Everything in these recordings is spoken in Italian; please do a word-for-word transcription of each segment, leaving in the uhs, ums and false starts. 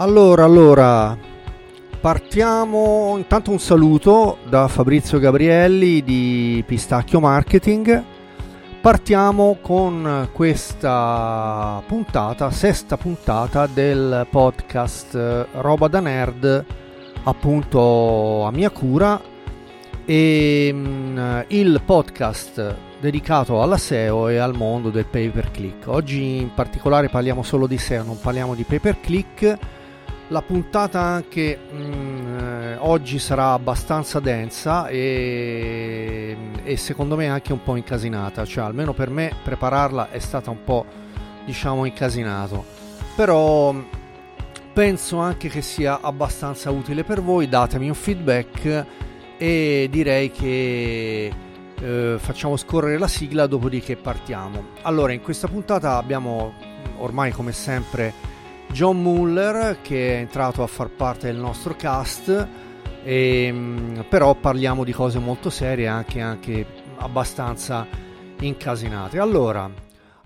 Allora, allora, partiamo. Intanto un saluto da Fabrizio Gabrielli di Pistakkio Marketing. Partiamo con questa puntata, sesta puntata del podcast Roba da Nerd, appunto a mia cura, e mh, il podcast dedicato alla S E O e al mondo del pay per click. Oggi in particolare parliamo solo di S E O, non parliamo di pay per click. La puntata anche mh, oggi sarà abbastanza densa e, e secondo me anche un po' incasinata, cioè almeno per me prepararla è stata un po', diciamo, incasinato, però penso anche che sia abbastanza utile per voi. Datemi un feedback e direi che eh, facciamo scorrere la sigla, dopodiché partiamo. Allora, in questa puntata abbiamo ormai, come sempre, John Mueller, che è entrato a far parte del nostro cast, e, però parliamo di cose molto serie, anche, anche abbastanza incasinate. Allora,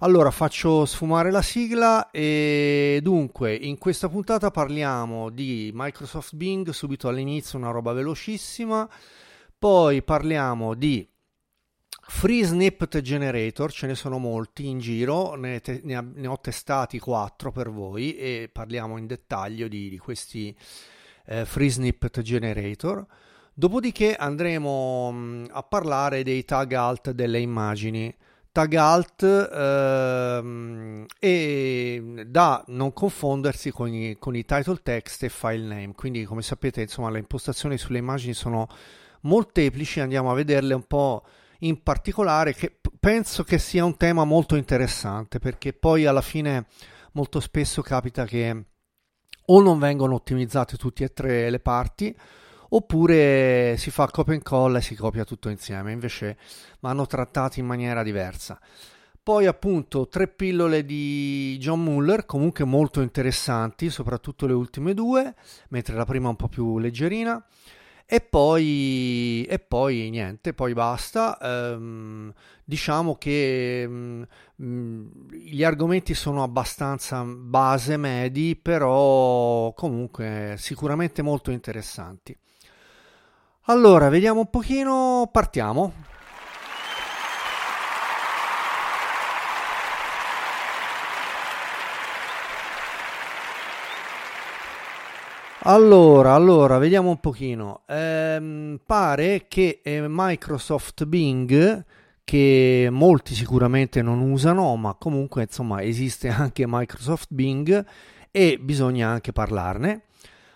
allora faccio sfumare la sigla. E dunque, in questa puntata parliamo di Microsoft Bing, subito all'inizio, una roba velocissima. Poi parliamo di Free Snippet Generator, ce ne sono molti in giro, ne, te, ne, ha, ne ho testati quattro per voi e parliamo in dettaglio di, di questi eh, Free Snippet Generator. Dopodiché andremo mh, a parlare dei tag alt delle immagini. Tag alt ehm, e da non confondersi con i, con i title text e file name. Quindi, come sapete, insomma, le impostazioni sulle immagini sono molteplici, andiamo a vederle un po' in particolare, che penso che sia un tema molto interessante, perché poi alla fine molto spesso capita che o non vengono ottimizzate tutte e tre le parti, oppure si fa copia e incolla e si copia tutto insieme, invece vanno trattati in maniera diversa. Poi appunto tre pillole di John Mueller, comunque molto interessanti, soprattutto le ultime due, mentre la prima è un po' più leggerina. E poi, e poi niente, poi basta. Ehm, diciamo che mh, gli argomenti sono abbastanza base, medi, però comunque sicuramente molto interessanti. Allora, vediamo un pochino, partiamo. Allora, allora, vediamo un pochino. Ehm, pare che eh, Microsoft Bing, che molti sicuramente non usano, ma comunque insomma esiste anche Microsoft Bing e bisogna anche parlarne.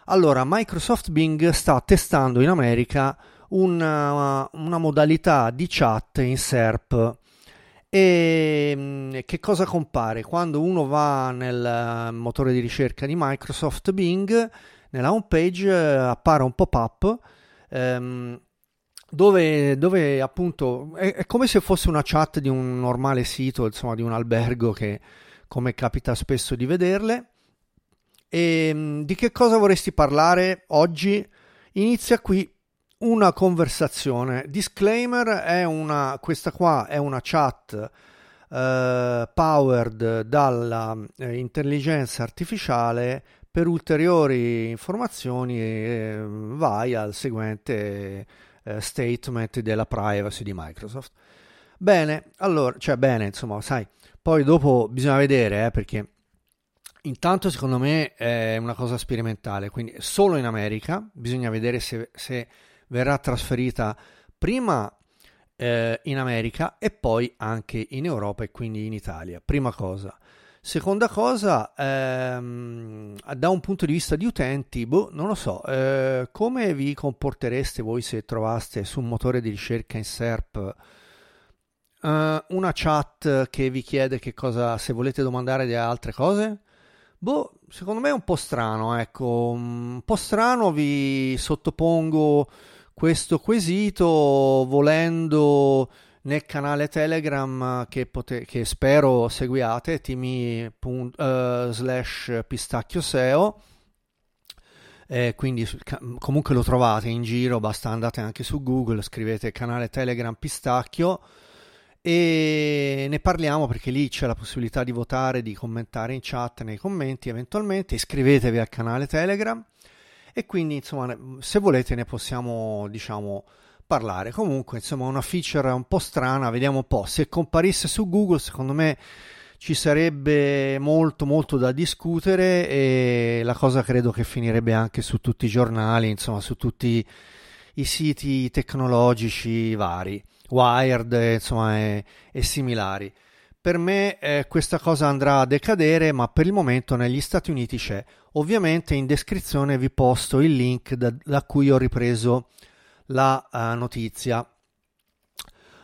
Allora, Microsoft Bing sta testando in America una, una modalità di chat in S E R P. E che cosa compare? Quando uno va nel motore di ricerca di Microsoft Bing, nella home page appare un pop-up ehm, dove, dove appunto è, è come se fosse una chat di un normale sito, insomma di un albergo, che come capita spesso di vederle. E di che cosa vorresti parlare oggi? Inizia qui una conversazione. Disclaimer, è una, questa qua è una chat eh, powered dalla eh, intelligenza artificiale. Per ulteriori informazioni eh, vai al seguente eh, statement della privacy di Microsoft. Bene, allora, cioè bene, insomma, sai, poi dopo bisogna vedere, eh, perché intanto secondo me è una cosa sperimentale, quindi solo in America, bisogna vedere se, se verrà trasferita prima eh, in America e poi anche in Europa e quindi in Italia, prima cosa. Seconda cosa, ehm, da un punto di vista di utenti, boh, non lo so, eh, come vi comportereste voi se trovaste su un motore di ricerca in S E R P eh, una chat che vi chiede che cosa, se volete domandare di altre cose? Boh, secondo me è un po' strano, ecco, un po' strano. Vi sottopongo questo quesito, volendo, nel canale Telegram che, pote- che spero seguiate, t m i punto slash pistacchio seo, eh, quindi comunque lo trovate in giro, basta andate anche su Google, scrivete canale Telegram Pistacchio e ne parliamo, perché lì c'è la possibilità di votare, di commentare in chat, nei commenti eventualmente. Iscrivetevi al canale Telegram e quindi, insomma, se volete ne possiamo, diciamo, parlare. Comunque, insomma, una feature un po' strana, vediamo un po'. Se comparisse su Google, secondo me ci sarebbe molto molto da discutere, e la cosa credo che finirebbe anche su tutti i giornali, insomma, su tutti i siti tecnologici vari, Wired, insomma, e, e similari. Per me eh, questa cosa andrà a decadere, ma per il momento negli Stati Uniti c'è. Ovviamente in descrizione vi posto il link da, da cui ho ripreso la uh, notizia.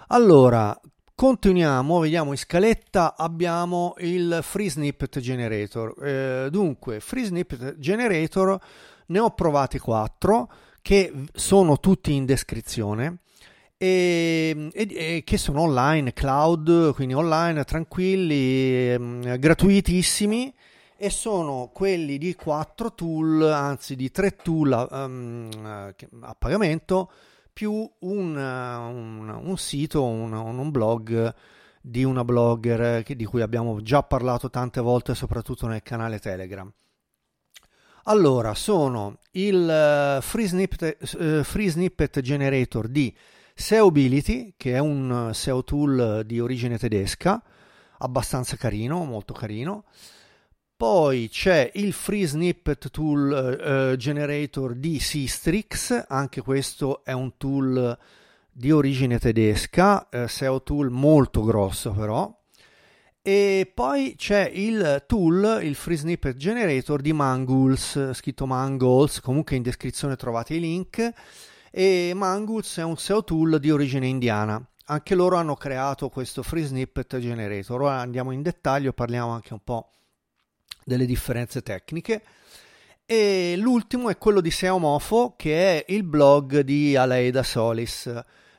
Allora, continuiamo, vediamo in scaletta, abbiamo il Free Snippet Generator. Eh, dunque, Free Snippet Generator ne ho provati quattro, che sono tutti in descrizione, e, e, e che sono online, cloud, quindi online, tranquilli, eh, gratuitissimi, e sono quelli di quattro tool, anzi di tre tool a, um, a pagamento, più un, un, un sito, un, un blog di una blogger che, di cui abbiamo già parlato tante volte, soprattutto nel canale Telegram. Allora, sono il Free Snippet, uh, Free Snippet Generator di Seobility, che è un S E O tool di origine tedesca, abbastanza carino, molto carino. Poi c'è il Free Snippet Tool uh, Generator di Sistrix, anche questo è un tool di origine tedesca, uh, S E O tool molto grosso però. E poi c'è il tool, il Free Snippet Generator di Mangools, scritto Mangools, comunque in descrizione trovate i link. E Mangools è un S E O tool di origine indiana, anche loro hanno creato questo Free Snippet Generator. Ora andiamo in dettaglio, parliamo anche un po' delle differenze tecniche. E l'ultimo è quello di S E O Mofo, che è il blog di Aleida Solis.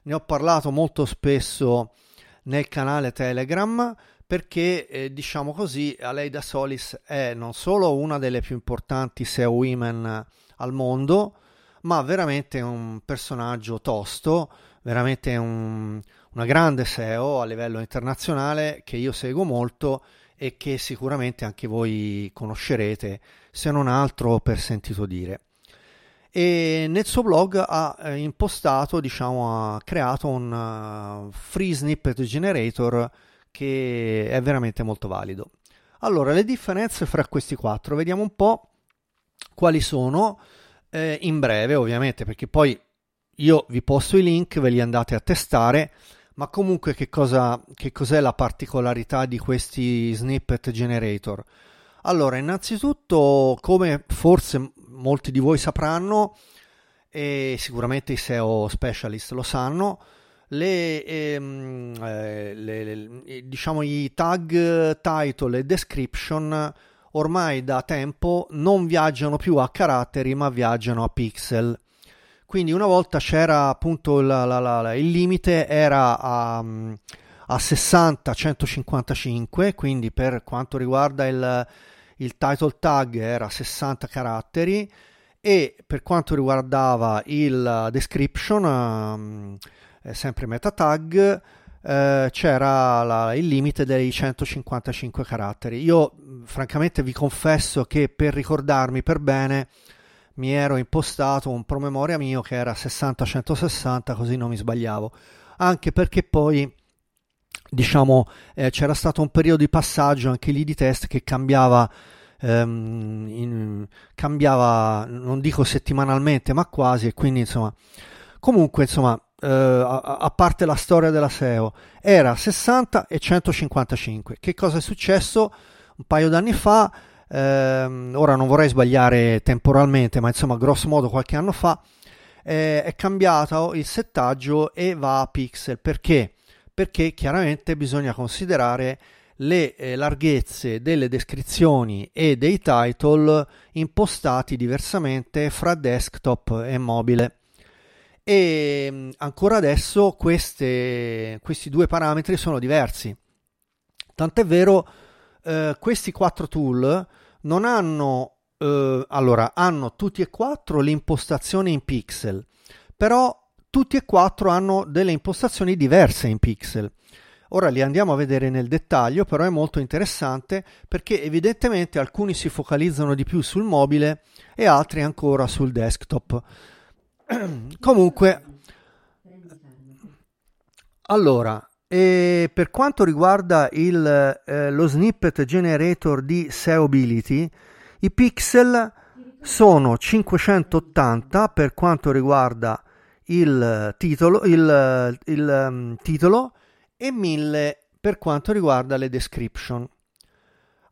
Ne ho parlato molto spesso nel canale Telegram, perché eh, diciamo così, Aleida Solis è non solo una delle più importanti S E O women al mondo, ma veramente un personaggio tosto, veramente un, una grande S E O a livello internazionale, che io seguo molto e che sicuramente anche voi conoscerete, se non altro per sentito dire. E nel suo blog ha eh, impostato, diciamo, ha creato un uh, Free Snippet Generator che è veramente molto valido. Allora, le differenze fra questi quattro, vediamo un po' quali sono, eh, in breve ovviamente, perché poi io vi posto i link, ve li andate a testare. Ma comunque, che cosa, che cos'è la particolarità di questi Snippet Generator? Allora, innanzitutto, come forse molti di voi sapranno, e sicuramente i S E O specialist lo sanno, le, ehm, eh, le, le, diciamo i tag title e description ormai da tempo non viaggiano più a caratteri, ma viaggiano a pixel. Quindi una volta c'era appunto la, la, la, il limite era a, a sessanta centocinquantacinque, quindi per quanto riguarda il, il title tag era sessanta caratteri, e per quanto riguardava il description, eh, sempre meta tag, eh, c'era la, il limite dei centocinquantacinque caratteri. Io francamente vi confesso che, per ricordarmi per bene, mi ero impostato un promemoria mio che era sessanta centosessanta, così non mi sbagliavo, anche perché poi, diciamo, eh, c'era stato un periodo di passaggio anche lì di test che cambiava, ehm, in, cambiava non dico settimanalmente, ma quasi, e quindi insomma, comunque insomma, eh, a, a parte la storia della S E O, era sessanta e centocinquantacinque. Che cosa è successo un paio d'anni fa? Ora non vorrei sbagliare temporalmente, ma insomma grosso modo qualche anno fa eh, è cambiato il settaggio e va a pixel. Perché? Perché chiaramente bisogna considerare le eh, larghezze delle descrizioni e dei title impostati diversamente fra desktop e mobile, e ancora adesso queste, questi due parametri sono diversi, tant'è vero eh, questi quattro tool non hanno, eh, allora, hanno tutti e quattro l'impostazione in pixel, però tutti e quattro hanno delle impostazioni diverse in pixel. Ora li andiamo a vedere nel dettaglio, però è molto interessante perché evidentemente alcuni si focalizzano di più sul mobile e altri ancora sul desktop. Comunque, allora, e per quanto riguarda il, eh, lo snippet generator di Seobility, i pixel sono cinquecentottanta per quanto riguarda il titolo, il, il, um, titolo e mille per quanto riguarda le description.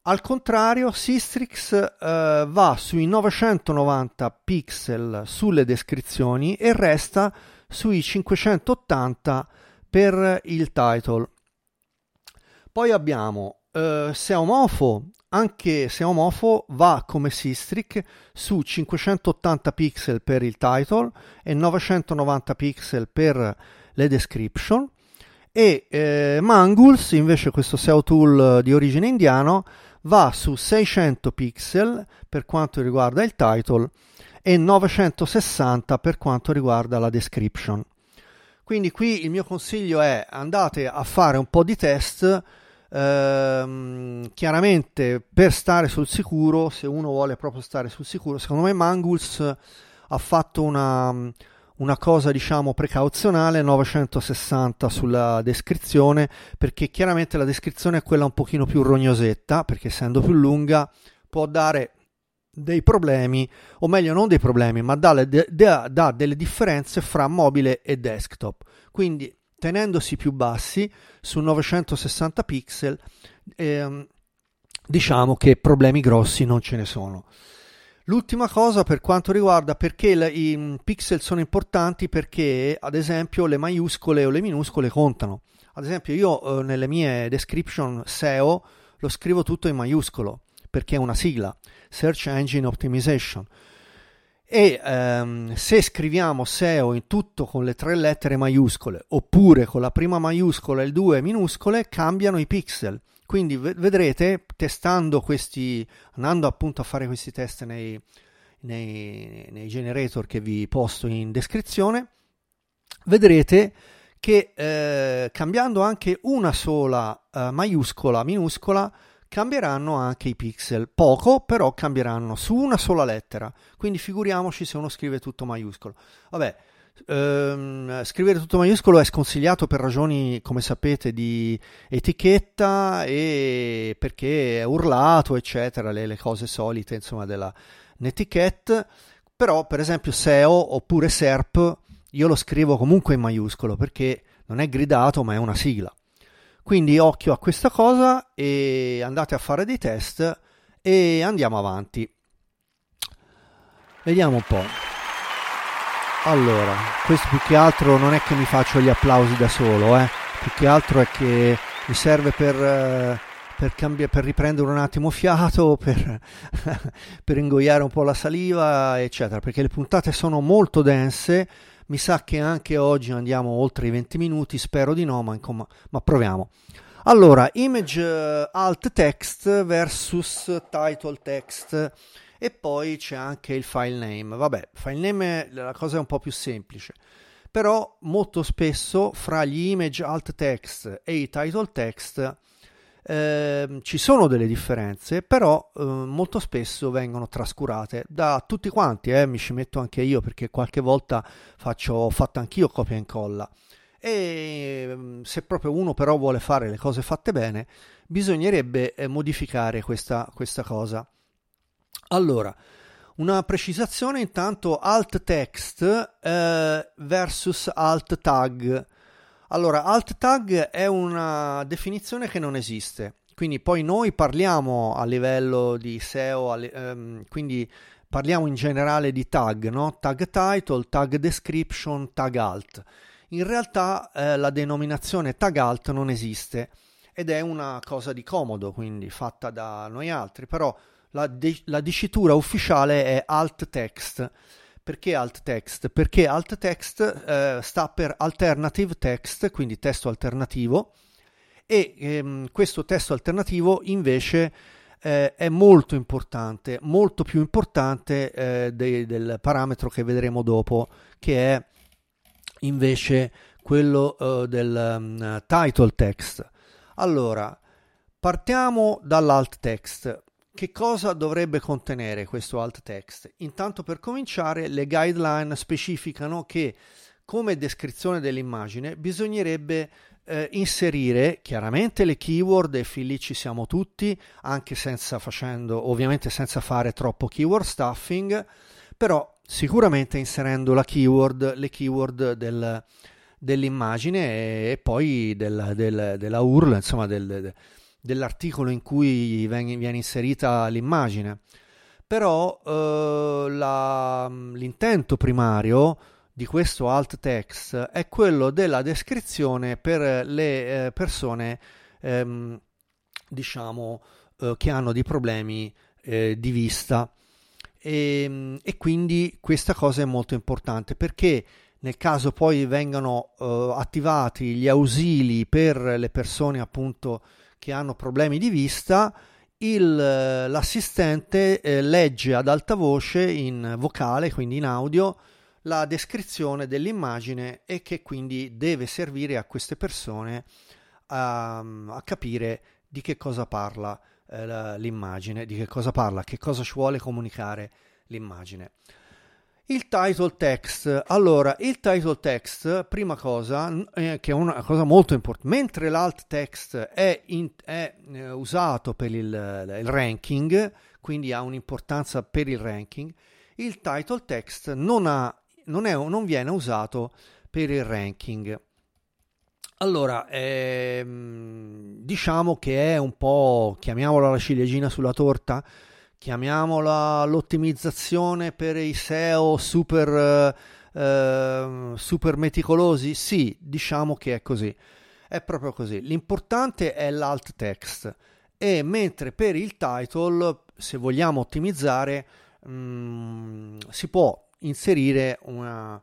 Al contrario, Sistrix eh, va sui novecentonovanta pixel sulle descrizioni e resta sui cinquecentottanta per il title. Poi abbiamo eh, S E O Mofo, anche S E O Mofo va come Sistrix su cinquecentottanta pixel per il title e novecentonovanta pixel per le description, e eh, Mangools, invece questo S E O tool di origine indiano, va su seicento pixel per quanto riguarda il title e novecentosessanta per quanto riguarda la description. Quindi qui il mio consiglio è: andate a fare un po' di test, ehm, chiaramente per stare sul sicuro, se uno vuole proprio stare sul sicuro. Secondo me Mangools ha fatto una, una cosa diciamo precauzionale, novecentosessanta sulla descrizione, perché chiaramente la descrizione è quella un pochino più rognosetta, perché essendo più lunga può dare dei problemi, o meglio non dei problemi, ma dà, de, de, dà delle differenze fra mobile e desktop. Quindi tenendosi più bassi su novecentosessanta pixel, ehm, diciamo che problemi grossi non ce ne sono. L'ultima cosa per quanto riguarda perché le, i pixel sono importanti, perché ad esempio le maiuscole o le minuscole contano. Ad esempio io eh, nelle mie description S E O lo scrivo tutto in maiuscolo, perché è una sigla, Search Engine Optimization, e ehm, se scriviamo S E O in tutto con le tre lettere maiuscole oppure con la prima maiuscola e le due minuscole, cambiano i pixel. Quindi vedrete, testando questi, andando appunto a fare questi test nei, nei, nei generator che vi posto in descrizione, vedrete che eh, cambiando anche una sola eh, maiuscola minuscola cambieranno anche i pixel, poco però cambieranno su una sola lettera, quindi figuriamoci se uno scrive tutto maiuscolo. Vabbè, ehm, scrivere tutto maiuscolo è sconsigliato per ragioni, come sapete, di etichetta e perché è urlato eccetera, le, le cose solite insomma della netiquette. Però per esempio S E O oppure S E R P io lo scrivo comunque in maiuscolo perché non è gridato ma è una sigla. Quindi occhio a questa cosa, e andate a fare dei test e andiamo avanti. Vediamo un po'. Allora, questo più che altro non è che mi faccio gli applausi da solo, eh. Più che altro è che mi serve per, per, cambi- per riprendere un attimo fiato, per, per ingoiare un po' la saliva, eccetera, perché le puntate sono molto dense. Mi sa che anche oggi andiamo oltre i venti minuti, spero di no, ma, ma, ma proviamo. Allora, image alt text versus title text, e poi c'è anche il file name. Vabbè, file name è, la cosa è un po' più semplice, però molto spesso fra gli image alt text e i title text eh, ci sono delle differenze, però eh, molto spesso vengono trascurate da tutti quanti, eh, mi ci metto anche io perché qualche volta faccio, ho fatto anch'io copia e incolla, e se proprio uno però vuole fare le cose fatte bene bisognerebbe eh, modificare questa, questa cosa. Allora, una precisazione intanto: alt text eh, versus alt tag. Allora, alt tag è una definizione che non esiste, quindi poi noi parliamo a livello di S E O, ehm, quindi parliamo in generale di tag, no? Tag title, tag description, tag alt. In realtà eh, la denominazione tag alt non esiste ed è una cosa di comodo, quindi fatta da noi altri, però la, de- la dicitura ufficiale è alt text. Perché alt text? Perché alt text eh, sta per alternative text, quindi testo alternativo, e ehm, questo testo alternativo invece eh, è molto importante, molto più importante eh, de- del parametro che vedremo dopo, che è invece quello eh, del um, title text. Allora, partiamo dall'alt text. Che cosa dovrebbe contenere questo alt text? Intanto, per cominciare, le guideline specificano che come descrizione dell'immagine bisognerebbe eh, inserire chiaramente le keyword, e fin lì ci siamo tutti, anche senza facendo, ovviamente senza fare troppo keyword stuffing, però sicuramente inserendo la keyword, le keyword del, dell'immagine e, e poi del, del, della U R L, insomma del, del, dell'articolo in cui viene inserita l'immagine. Però eh, la, l'intento primario di questo alt text è quello della descrizione per le eh, persone ehm, diciamo eh, che hanno dei problemi eh, di vista, e, e quindi questa cosa è molto importante, perché nel caso poi vengano eh, attivati gli ausili per le persone appunto che hanno problemi di vista, il, l'assistente eh, legge ad alta voce, in vocale, quindi in audio, la descrizione dell'immagine, e che quindi deve servire a queste persone a, a capire di che cosa parla eh, l'immagine, di che cosa parla, che cosa ci vuole comunicare l'immagine. Il title text. Allora, il title text, prima cosa, eh, che è una cosa molto importante, mentre l'alt text è, in, è eh, usato per il, il ranking, quindi ha un'importanza per il ranking, il title text non ha Non, è, non viene usato per il ranking. Allora, ehm, diciamo che è un po', chiamiamola la ciliegina sulla torta, chiamiamola l'ottimizzazione per i S E O super, eh, super meticolosi. Sì, diciamo che è così, è proprio così. L'importante è l'alt text, e mentre per il title, se vogliamo ottimizzare, mh, si può inserire una,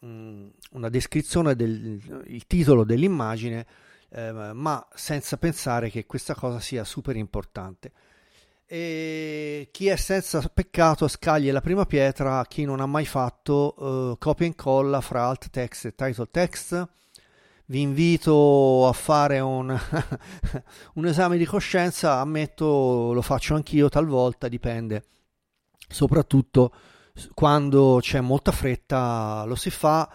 una descrizione del il titolo dell'immagine, eh, ma senza pensare che questa cosa sia super importante. E chi è senza peccato scagli la prima pietra, chi non ha mai fatto eh, copia e incolla fra alt text e title text. Vi invito a fare un, un esame di coscienza, ammetto, lo faccio anch'io talvolta, dipende, soprattutto quando c'è molta fretta lo si fa,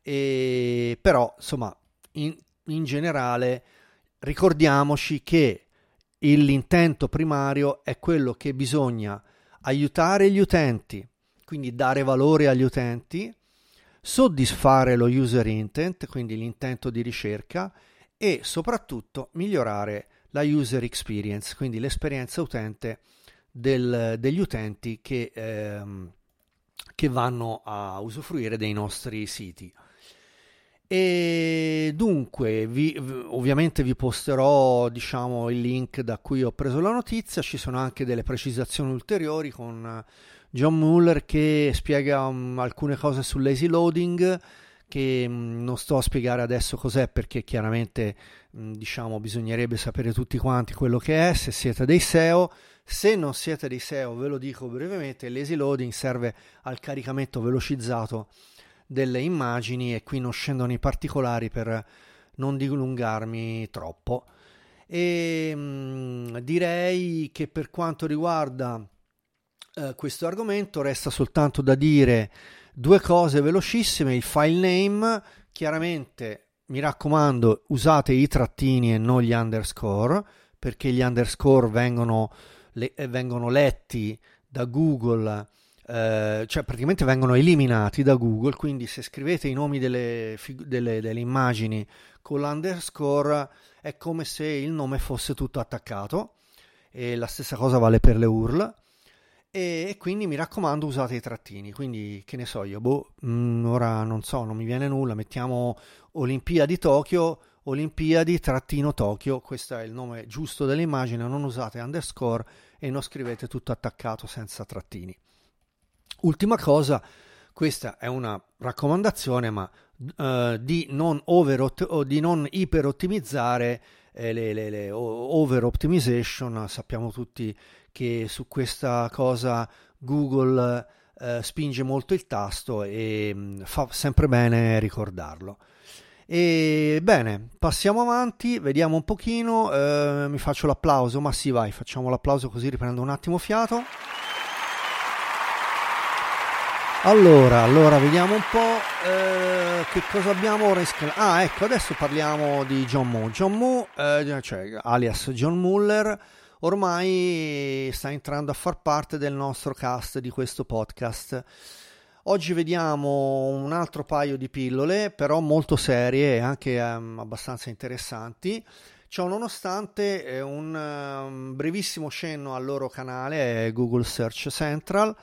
e però insomma in, in generale ricordiamoci che il, l'intento primario è quello che bisogna aiutare gli utenti, quindi dare valore agli utenti, soddisfare lo user intent, quindi l'intento di ricerca, e soprattutto migliorare la user experience, quindi l'esperienza utente del, degli utenti che ehm, che vanno a usufruire dei nostri siti. E dunque vi, ovviamente vi posterò, diciamo, il link da cui ho preso la notizia. Ci sono anche delle precisazioni ulteriori con John Mueller che spiega um, alcune cose sul lazy loading, che mh, non sto a spiegare adesso cos'è, perché chiaramente mh, diciamo bisognerebbe sapere tutti quanti quello che è, se siete dei S E O. Se non siete dei S E O, ve lo dico brevemente, il lazy loading serve al caricamento velocizzato delle immagini, e qui non scendono i particolari per non dilungarmi troppo. E mh, direi che per quanto riguarda eh, questo argomento resta soltanto da dire due cose velocissime. Il file name, chiaramente, mi raccomando, usate i trattini e non gli underscore, perché gli underscore vengono Le, vengono letti da Google, eh, cioè praticamente vengono eliminati da Google, quindi se scrivete i nomi delle, fig- delle, delle immagini con l'underscore è come se il nome fosse tutto attaccato, e la stessa cosa vale per le U R L, e, e quindi mi raccomando usate i trattini. Quindi che ne so io, boh, mh, ora non so, non mi viene nulla, mettiamo Olimpiadi Tokyo, Olimpiadi trattino Tokyo, questo è il nome giusto dell'immagine. Non usate underscore e non scrivete tutto attaccato senza trattini. Ultima cosa, questa è una raccomandazione, ma eh, di non over o di non iper ottimizzare eh, le, le, le over optimization. Sappiamo tutti che su questa cosa Google eh, spinge molto il tasto, e mh, fa sempre bene ricordarlo. E bene, passiamo avanti, vediamo un pochino, eh, mi faccio l'applauso, ma sì, vai, facciamo l'applauso così riprendo un attimo fiato. Allora, allora vediamo un po' eh, che cosa abbiamo ora in scala. Ah, ecco, adesso parliamo di John Mueller. John Mueller, eh, cioè alias John Mueller, ormai sta entrando a far parte del nostro cast di questo podcast. Oggi vediamo un altro paio di pillole, però molto serie e anche um, abbastanza interessanti. Ciononostante, eh, un um, brevissimo cenno al loro canale eh, Google Search Central,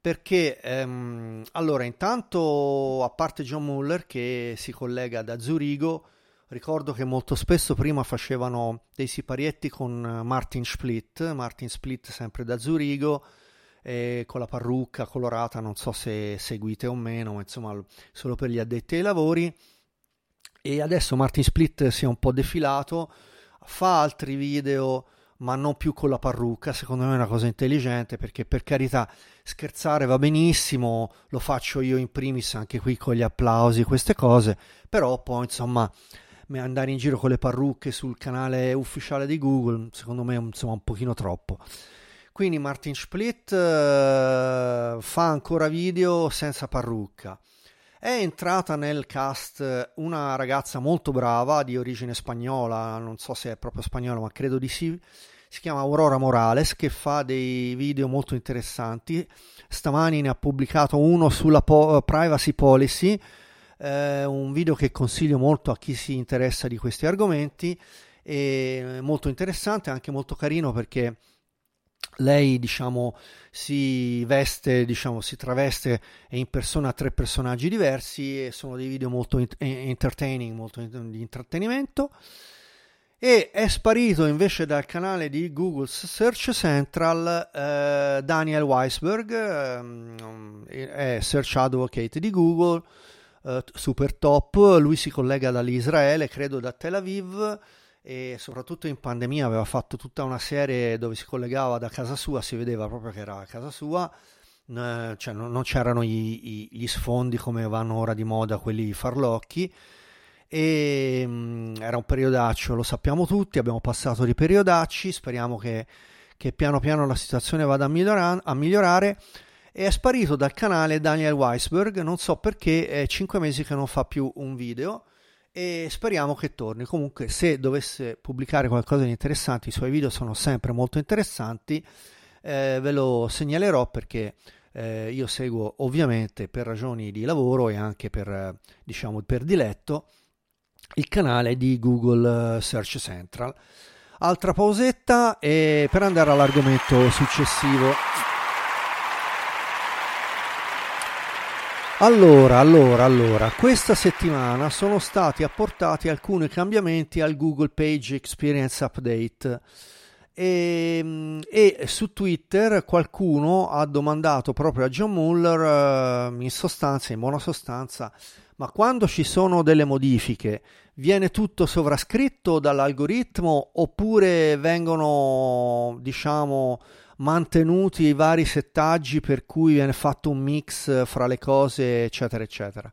perché ehm, allora intanto, a parte John Mueller che si collega da Zurigo, ricordo che molto spesso prima facevano dei siparietti con Martin Splitt, Martin Splitt sempre da Zurigo, eh, con la parrucca colorata, non so se seguite o meno, ma insomma solo per gli addetti ai lavori. E adesso Martin Splitt si è un po' defilato, fa altri video ma non più con la parrucca. Secondo me è una cosa intelligente, perché, per carità, scherzare va benissimo, lo faccio io in primis anche qui con gli applausi, queste cose, però poi insomma andare in giro con le parrucche sul canale ufficiale di Google secondo me insomma un pochino troppo. Quindi Martin Splitt eh, fa ancora video senza parrucca. È entrata nel cast una ragazza molto brava di origine spagnola, non so se è proprio spagnola ma credo di sì, si chiama Aurora Morales, che fa dei video molto interessanti. Stamani ne ha pubblicato uno sulla po- privacy policy, eh, un video che consiglio molto a chi si interessa di questi argomenti, è molto interessante, anche molto carino, perché lei, diciamo, si veste, diciamo, si traveste e impersona tre personaggi diversi, e sono dei video molto entertaining, molto di intrattenimento. E è sparito invece dal canale di Google Search Central eh, Daniel Waisberg, eh, è Search Advocate di Google, eh, super top. Lui si collega dall'Israele, credo da Tel Aviv, e soprattutto in pandemia aveva fatto tutta una serie dove si collegava da casa sua, si vedeva proprio che era a casa sua, eh, cioè non, non c'erano gli, gli sfondi come vanno ora di moda, quelli farlocchi, e mh, era un periodaccio, lo sappiamo tutti, abbiamo passato di periodacci, speriamo che, che piano piano la situazione vada a, migliora, a migliorare. E è sparito dal canale Daniel Waisberg, non so perché, è cinque mesi che non fa più un video, e speriamo che torni. Comunque, se dovesse pubblicare qualcosa di interessante, i suoi video sono sempre molto interessanti, eh, ve lo segnalerò, perché eh, io seguo ovviamente per ragioni di lavoro e anche per, diciamo, per diletto il canale di Google Search Central. Altra pausetta e per andare all'argomento successivo. Allora, allora, allora, questa settimana sono stati apportati alcuni cambiamenti al Google Page Experience Update, e, e su Twitter qualcuno ha domandato proprio a John Mueller, in sostanza, in buona sostanza, ma quando ci sono delle modifiche viene tutto sovrascritto dall'algoritmo oppure vengono, diciamo, mantenuti i vari settaggi per cui viene fatto un mix fra le cose, eccetera eccetera.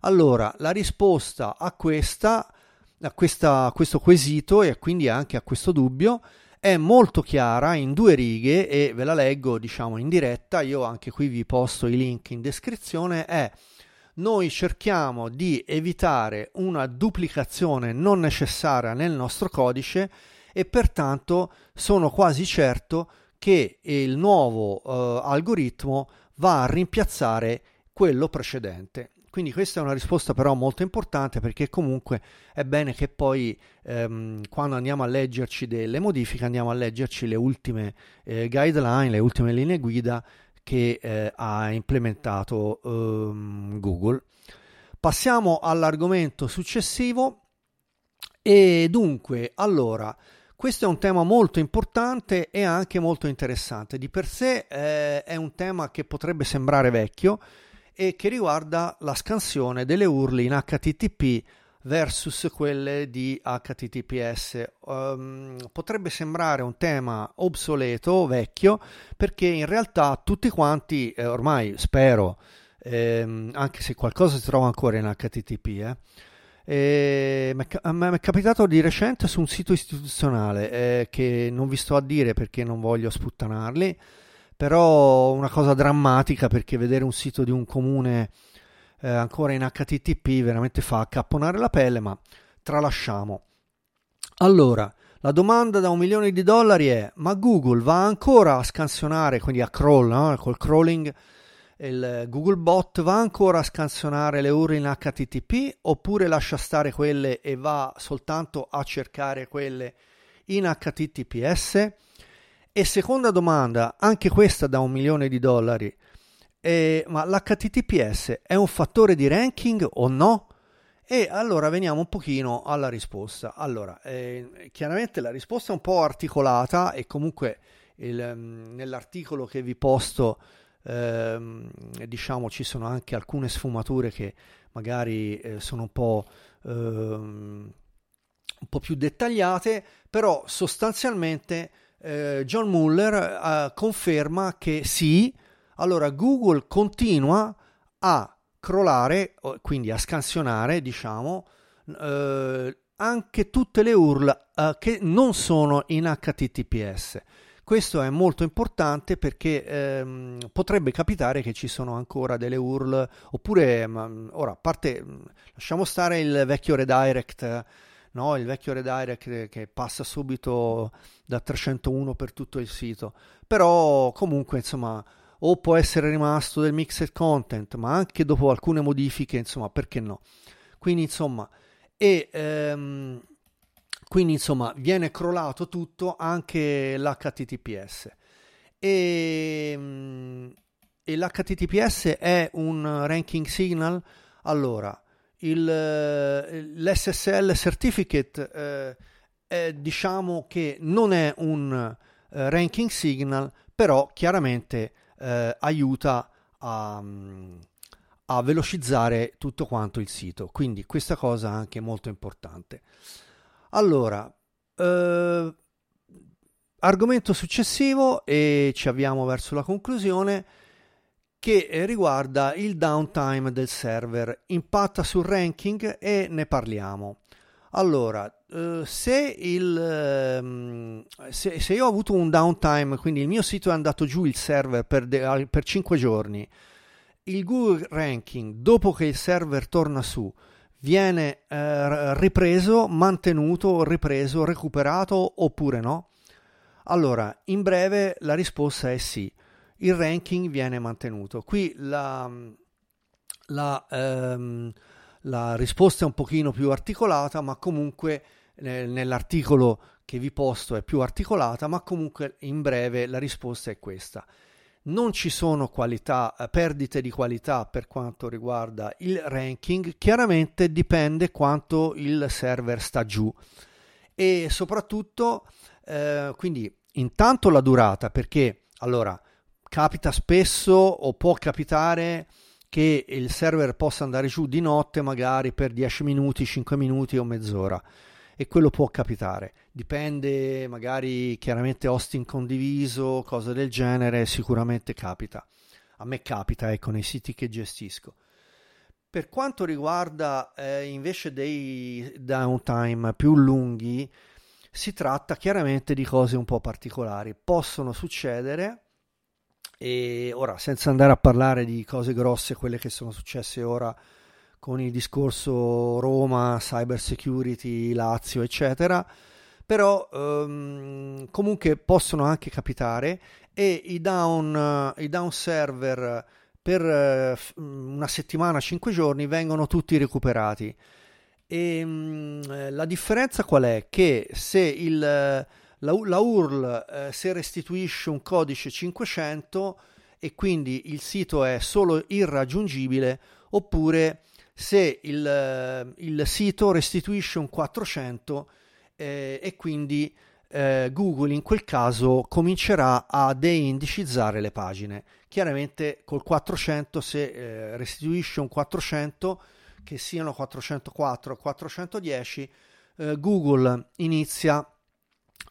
Allora, la risposta a questa, a questa a questo quesito e quindi anche a questo dubbio è molto chiara, in due righe, e ve la leggo, diciamo, in diretta. Io anche qui vi posto i link in descrizione. È: noi cerchiamo di evitare una duplicazione non necessaria nel nostro codice, e pertanto sono quasi certo che il nuovo eh, algoritmo va a rimpiazzare quello precedente. Quindi questa è una risposta però molto importante, perché comunque è bene che poi ehm, quando andiamo a leggerci delle modifiche andiamo a leggerci le ultime eh, guideline, le ultime linee guida che eh, ha implementato ehm, Google. Passiamo all'argomento successivo. E dunque, allora, questo è un tema molto importante e anche molto interessante. Di per sé eh, è un tema che potrebbe sembrare vecchio e che riguarda la scansione delle U R L in H T T P versus quelle di H T T P S. Um, potrebbe sembrare un tema obsoleto, vecchio, perché in realtà tutti quanti, eh, ormai spero, ehm, anche se qualcosa si trova ancora in H T T P, eh, Eh, a me è capitato di recente su un sito istituzionale eh, che non vi sto a dire perché non voglio sputtanarli, però una cosa drammatica, perché vedere un sito di un comune eh, ancora in H T T P veramente fa accapponare la pelle, ma tralasciamo. Allora, la domanda da un milione di dollari è: ma Google va ancora a scansionare, quindi a crawl, no? Col crawling, il Google bot va ancora a scansionare le U R L in H T T P, oppure lascia stare quelle e va soltanto a cercare quelle in H T T P S? E seconda domanda, anche questa da un milione di dollari, eh, ma l'H T T P S è un fattore di ranking o no? E allora veniamo un pochino alla risposta. Allora, eh, chiaramente la risposta è un po' articolata, e comunque il, nell'articolo che vi posto Eh, diciamo ci sono anche alcune sfumature che magari eh, sono un po', eh, un po' più dettagliate, però sostanzialmente eh, John Mueller eh, conferma che sì, allora Google continua a crollare, quindi a scansionare, diciamo, eh, anche tutte le U R L eh, che non sono in H T T P S. Questo è molto importante perché ehm, potrebbe capitare che ci sono ancora delle U R L, oppure, ma, ora, a parte, lasciamo stare il vecchio redirect, no? Il vecchio redirect che passa subito da trecentouno per tutto il sito, però comunque, insomma, o può essere rimasto del mixed content, ma anche dopo alcune modifiche, insomma, perché no? Quindi, insomma, e... Ehm, Quindi insomma viene crollato tutto, anche l'H T T P S. E, e l'H T T P S è un ranking signal? Allora, il, l'S S L certificate eh, è, diciamo che non è un eh, ranking signal, però chiaramente eh, aiuta a, a velocizzare tutto quanto il sito. Quindi questa cosa anche è molto importante. Allora, eh, argomento successivo, e ci avviamo verso la conclusione, che riguarda il downtime del server, impatta sul ranking, e ne parliamo. Allora, eh, se, il, eh, se, se io ho avuto un downtime, quindi il mio sito è andato giù, il server, per, de, per cinque giorni, il Google ranking, dopo che il server torna su, viene eh, ripreso, mantenuto, ripreso, recuperato oppure no? Allora, in breve la risposta è sì, il ranking viene mantenuto. Qui la, la, ehm, la risposta è un pochino più articolata, ma comunque eh, nell'articolo che vi posto è più articolata, ma comunque in breve la risposta è questa. Non ci sono qualità, perdite di qualità per quanto riguarda il ranking, chiaramente dipende quanto il server sta giù, e soprattutto eh, quindi intanto la durata, perché allora capita spesso, o può capitare, che il server possa andare giù di notte magari per dieci minuti, cinque minuti o mezz'ora, e quello può capitare, dipende, magari chiaramente hosting condiviso, cose del genere, sicuramente capita, a me capita, ecco, nei siti che gestisco. Per quanto riguarda eh, invece dei downtime più lunghi, si tratta chiaramente di cose un po' particolari, possono succedere, e ora senza andare a parlare di cose grosse, quelle che sono successe ora con il discorso Roma, cyber security, Lazio, eccetera, però ehm, comunque possono anche capitare, e i down, i down server per eh, una settimana, cinque giorni, vengono tutti recuperati. E, mh, la differenza qual è? Che se il, la, la U R L eh, se restituisce un codice cinquecento e quindi il sito è solo irraggiungibile, oppure se il, il sito restituisce un quattrocento eh, e quindi eh, Google in quel caso comincerà a deindicizzare le pagine. Chiaramente col quattrocento, se eh, restituisce un quattrocento, che siano quattrocentoquattro o quattrocentodieci, eh, Google inizia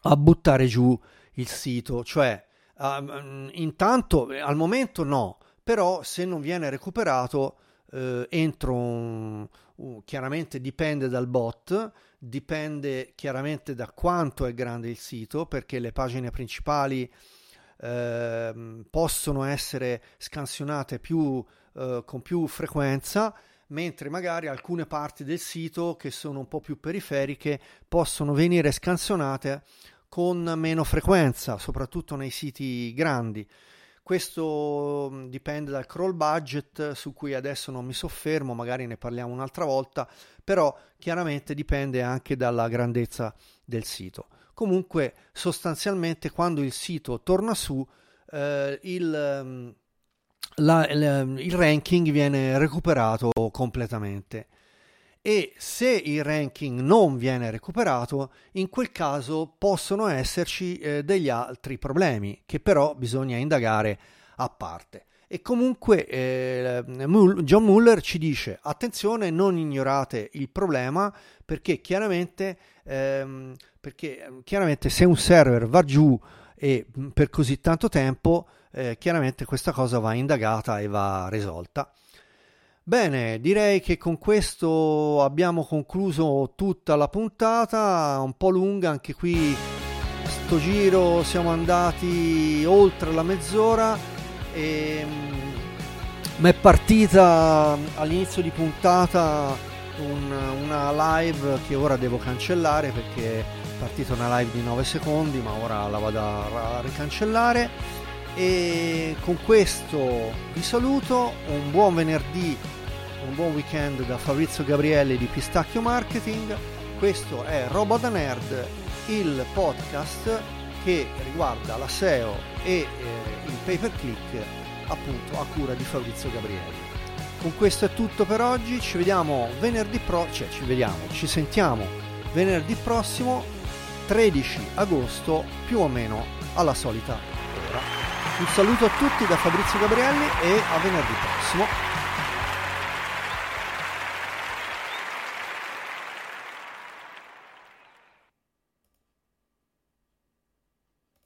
a buttare giù il sito, cioè um, intanto al momento no, però se non viene recuperato eh, entro un, uh, chiaramente dipende dal bot, dipende chiaramente da quanto è grande il sito, perché le pagine principali eh, possono essere scansionate più, eh, con più frequenza, mentre magari alcune parti del sito che sono un po' più periferiche possono venire scansionate con meno frequenza, soprattutto nei siti grandi. Questo dipende dal crawl budget, su cui adesso non mi soffermo, magari ne parliamo un'altra volta, però chiaramente dipende anche dalla grandezza del sito. Comunque, sostanzialmente, quando il sito torna su, eh, il La, il, il ranking viene recuperato completamente, e se il ranking non viene recuperato, in quel caso possono esserci eh, degli altri problemi che però bisogna indagare a parte. E comunque eh, John Mueller ci dice: attenzione, non ignorate il problema, perché chiaramente, ehm, perché chiaramente se un server va giù e per così tanto tempo, eh, chiaramente questa cosa va indagata e va risolta. Bene, direi che con questo abbiamo concluso tutta la puntata, un po' lunga anche qui sto giro, siamo andati oltre la mezz'ora e mi è partita all'inizio di puntata un, una live che ora devo cancellare, perché partita una live di nove secondi, ma ora la vado a ricancellare. E con questo vi saluto, un buon venerdì, un buon weekend da Fabrizio Gabrielli di Pistakkio Marketing. Questo è Roba da Nerd, il podcast che riguarda la S E O e eh, il pay per click, appunto a cura di Fabrizio Gabrielli. Con questo è tutto per oggi, ci vediamo venerdì pro, cioè ci vediamo, ci sentiamo venerdì prossimo, tredici agosto, più o meno alla solita ora. Un saluto a tutti da Fabrizio Gabrielli e a venerdì prossimo.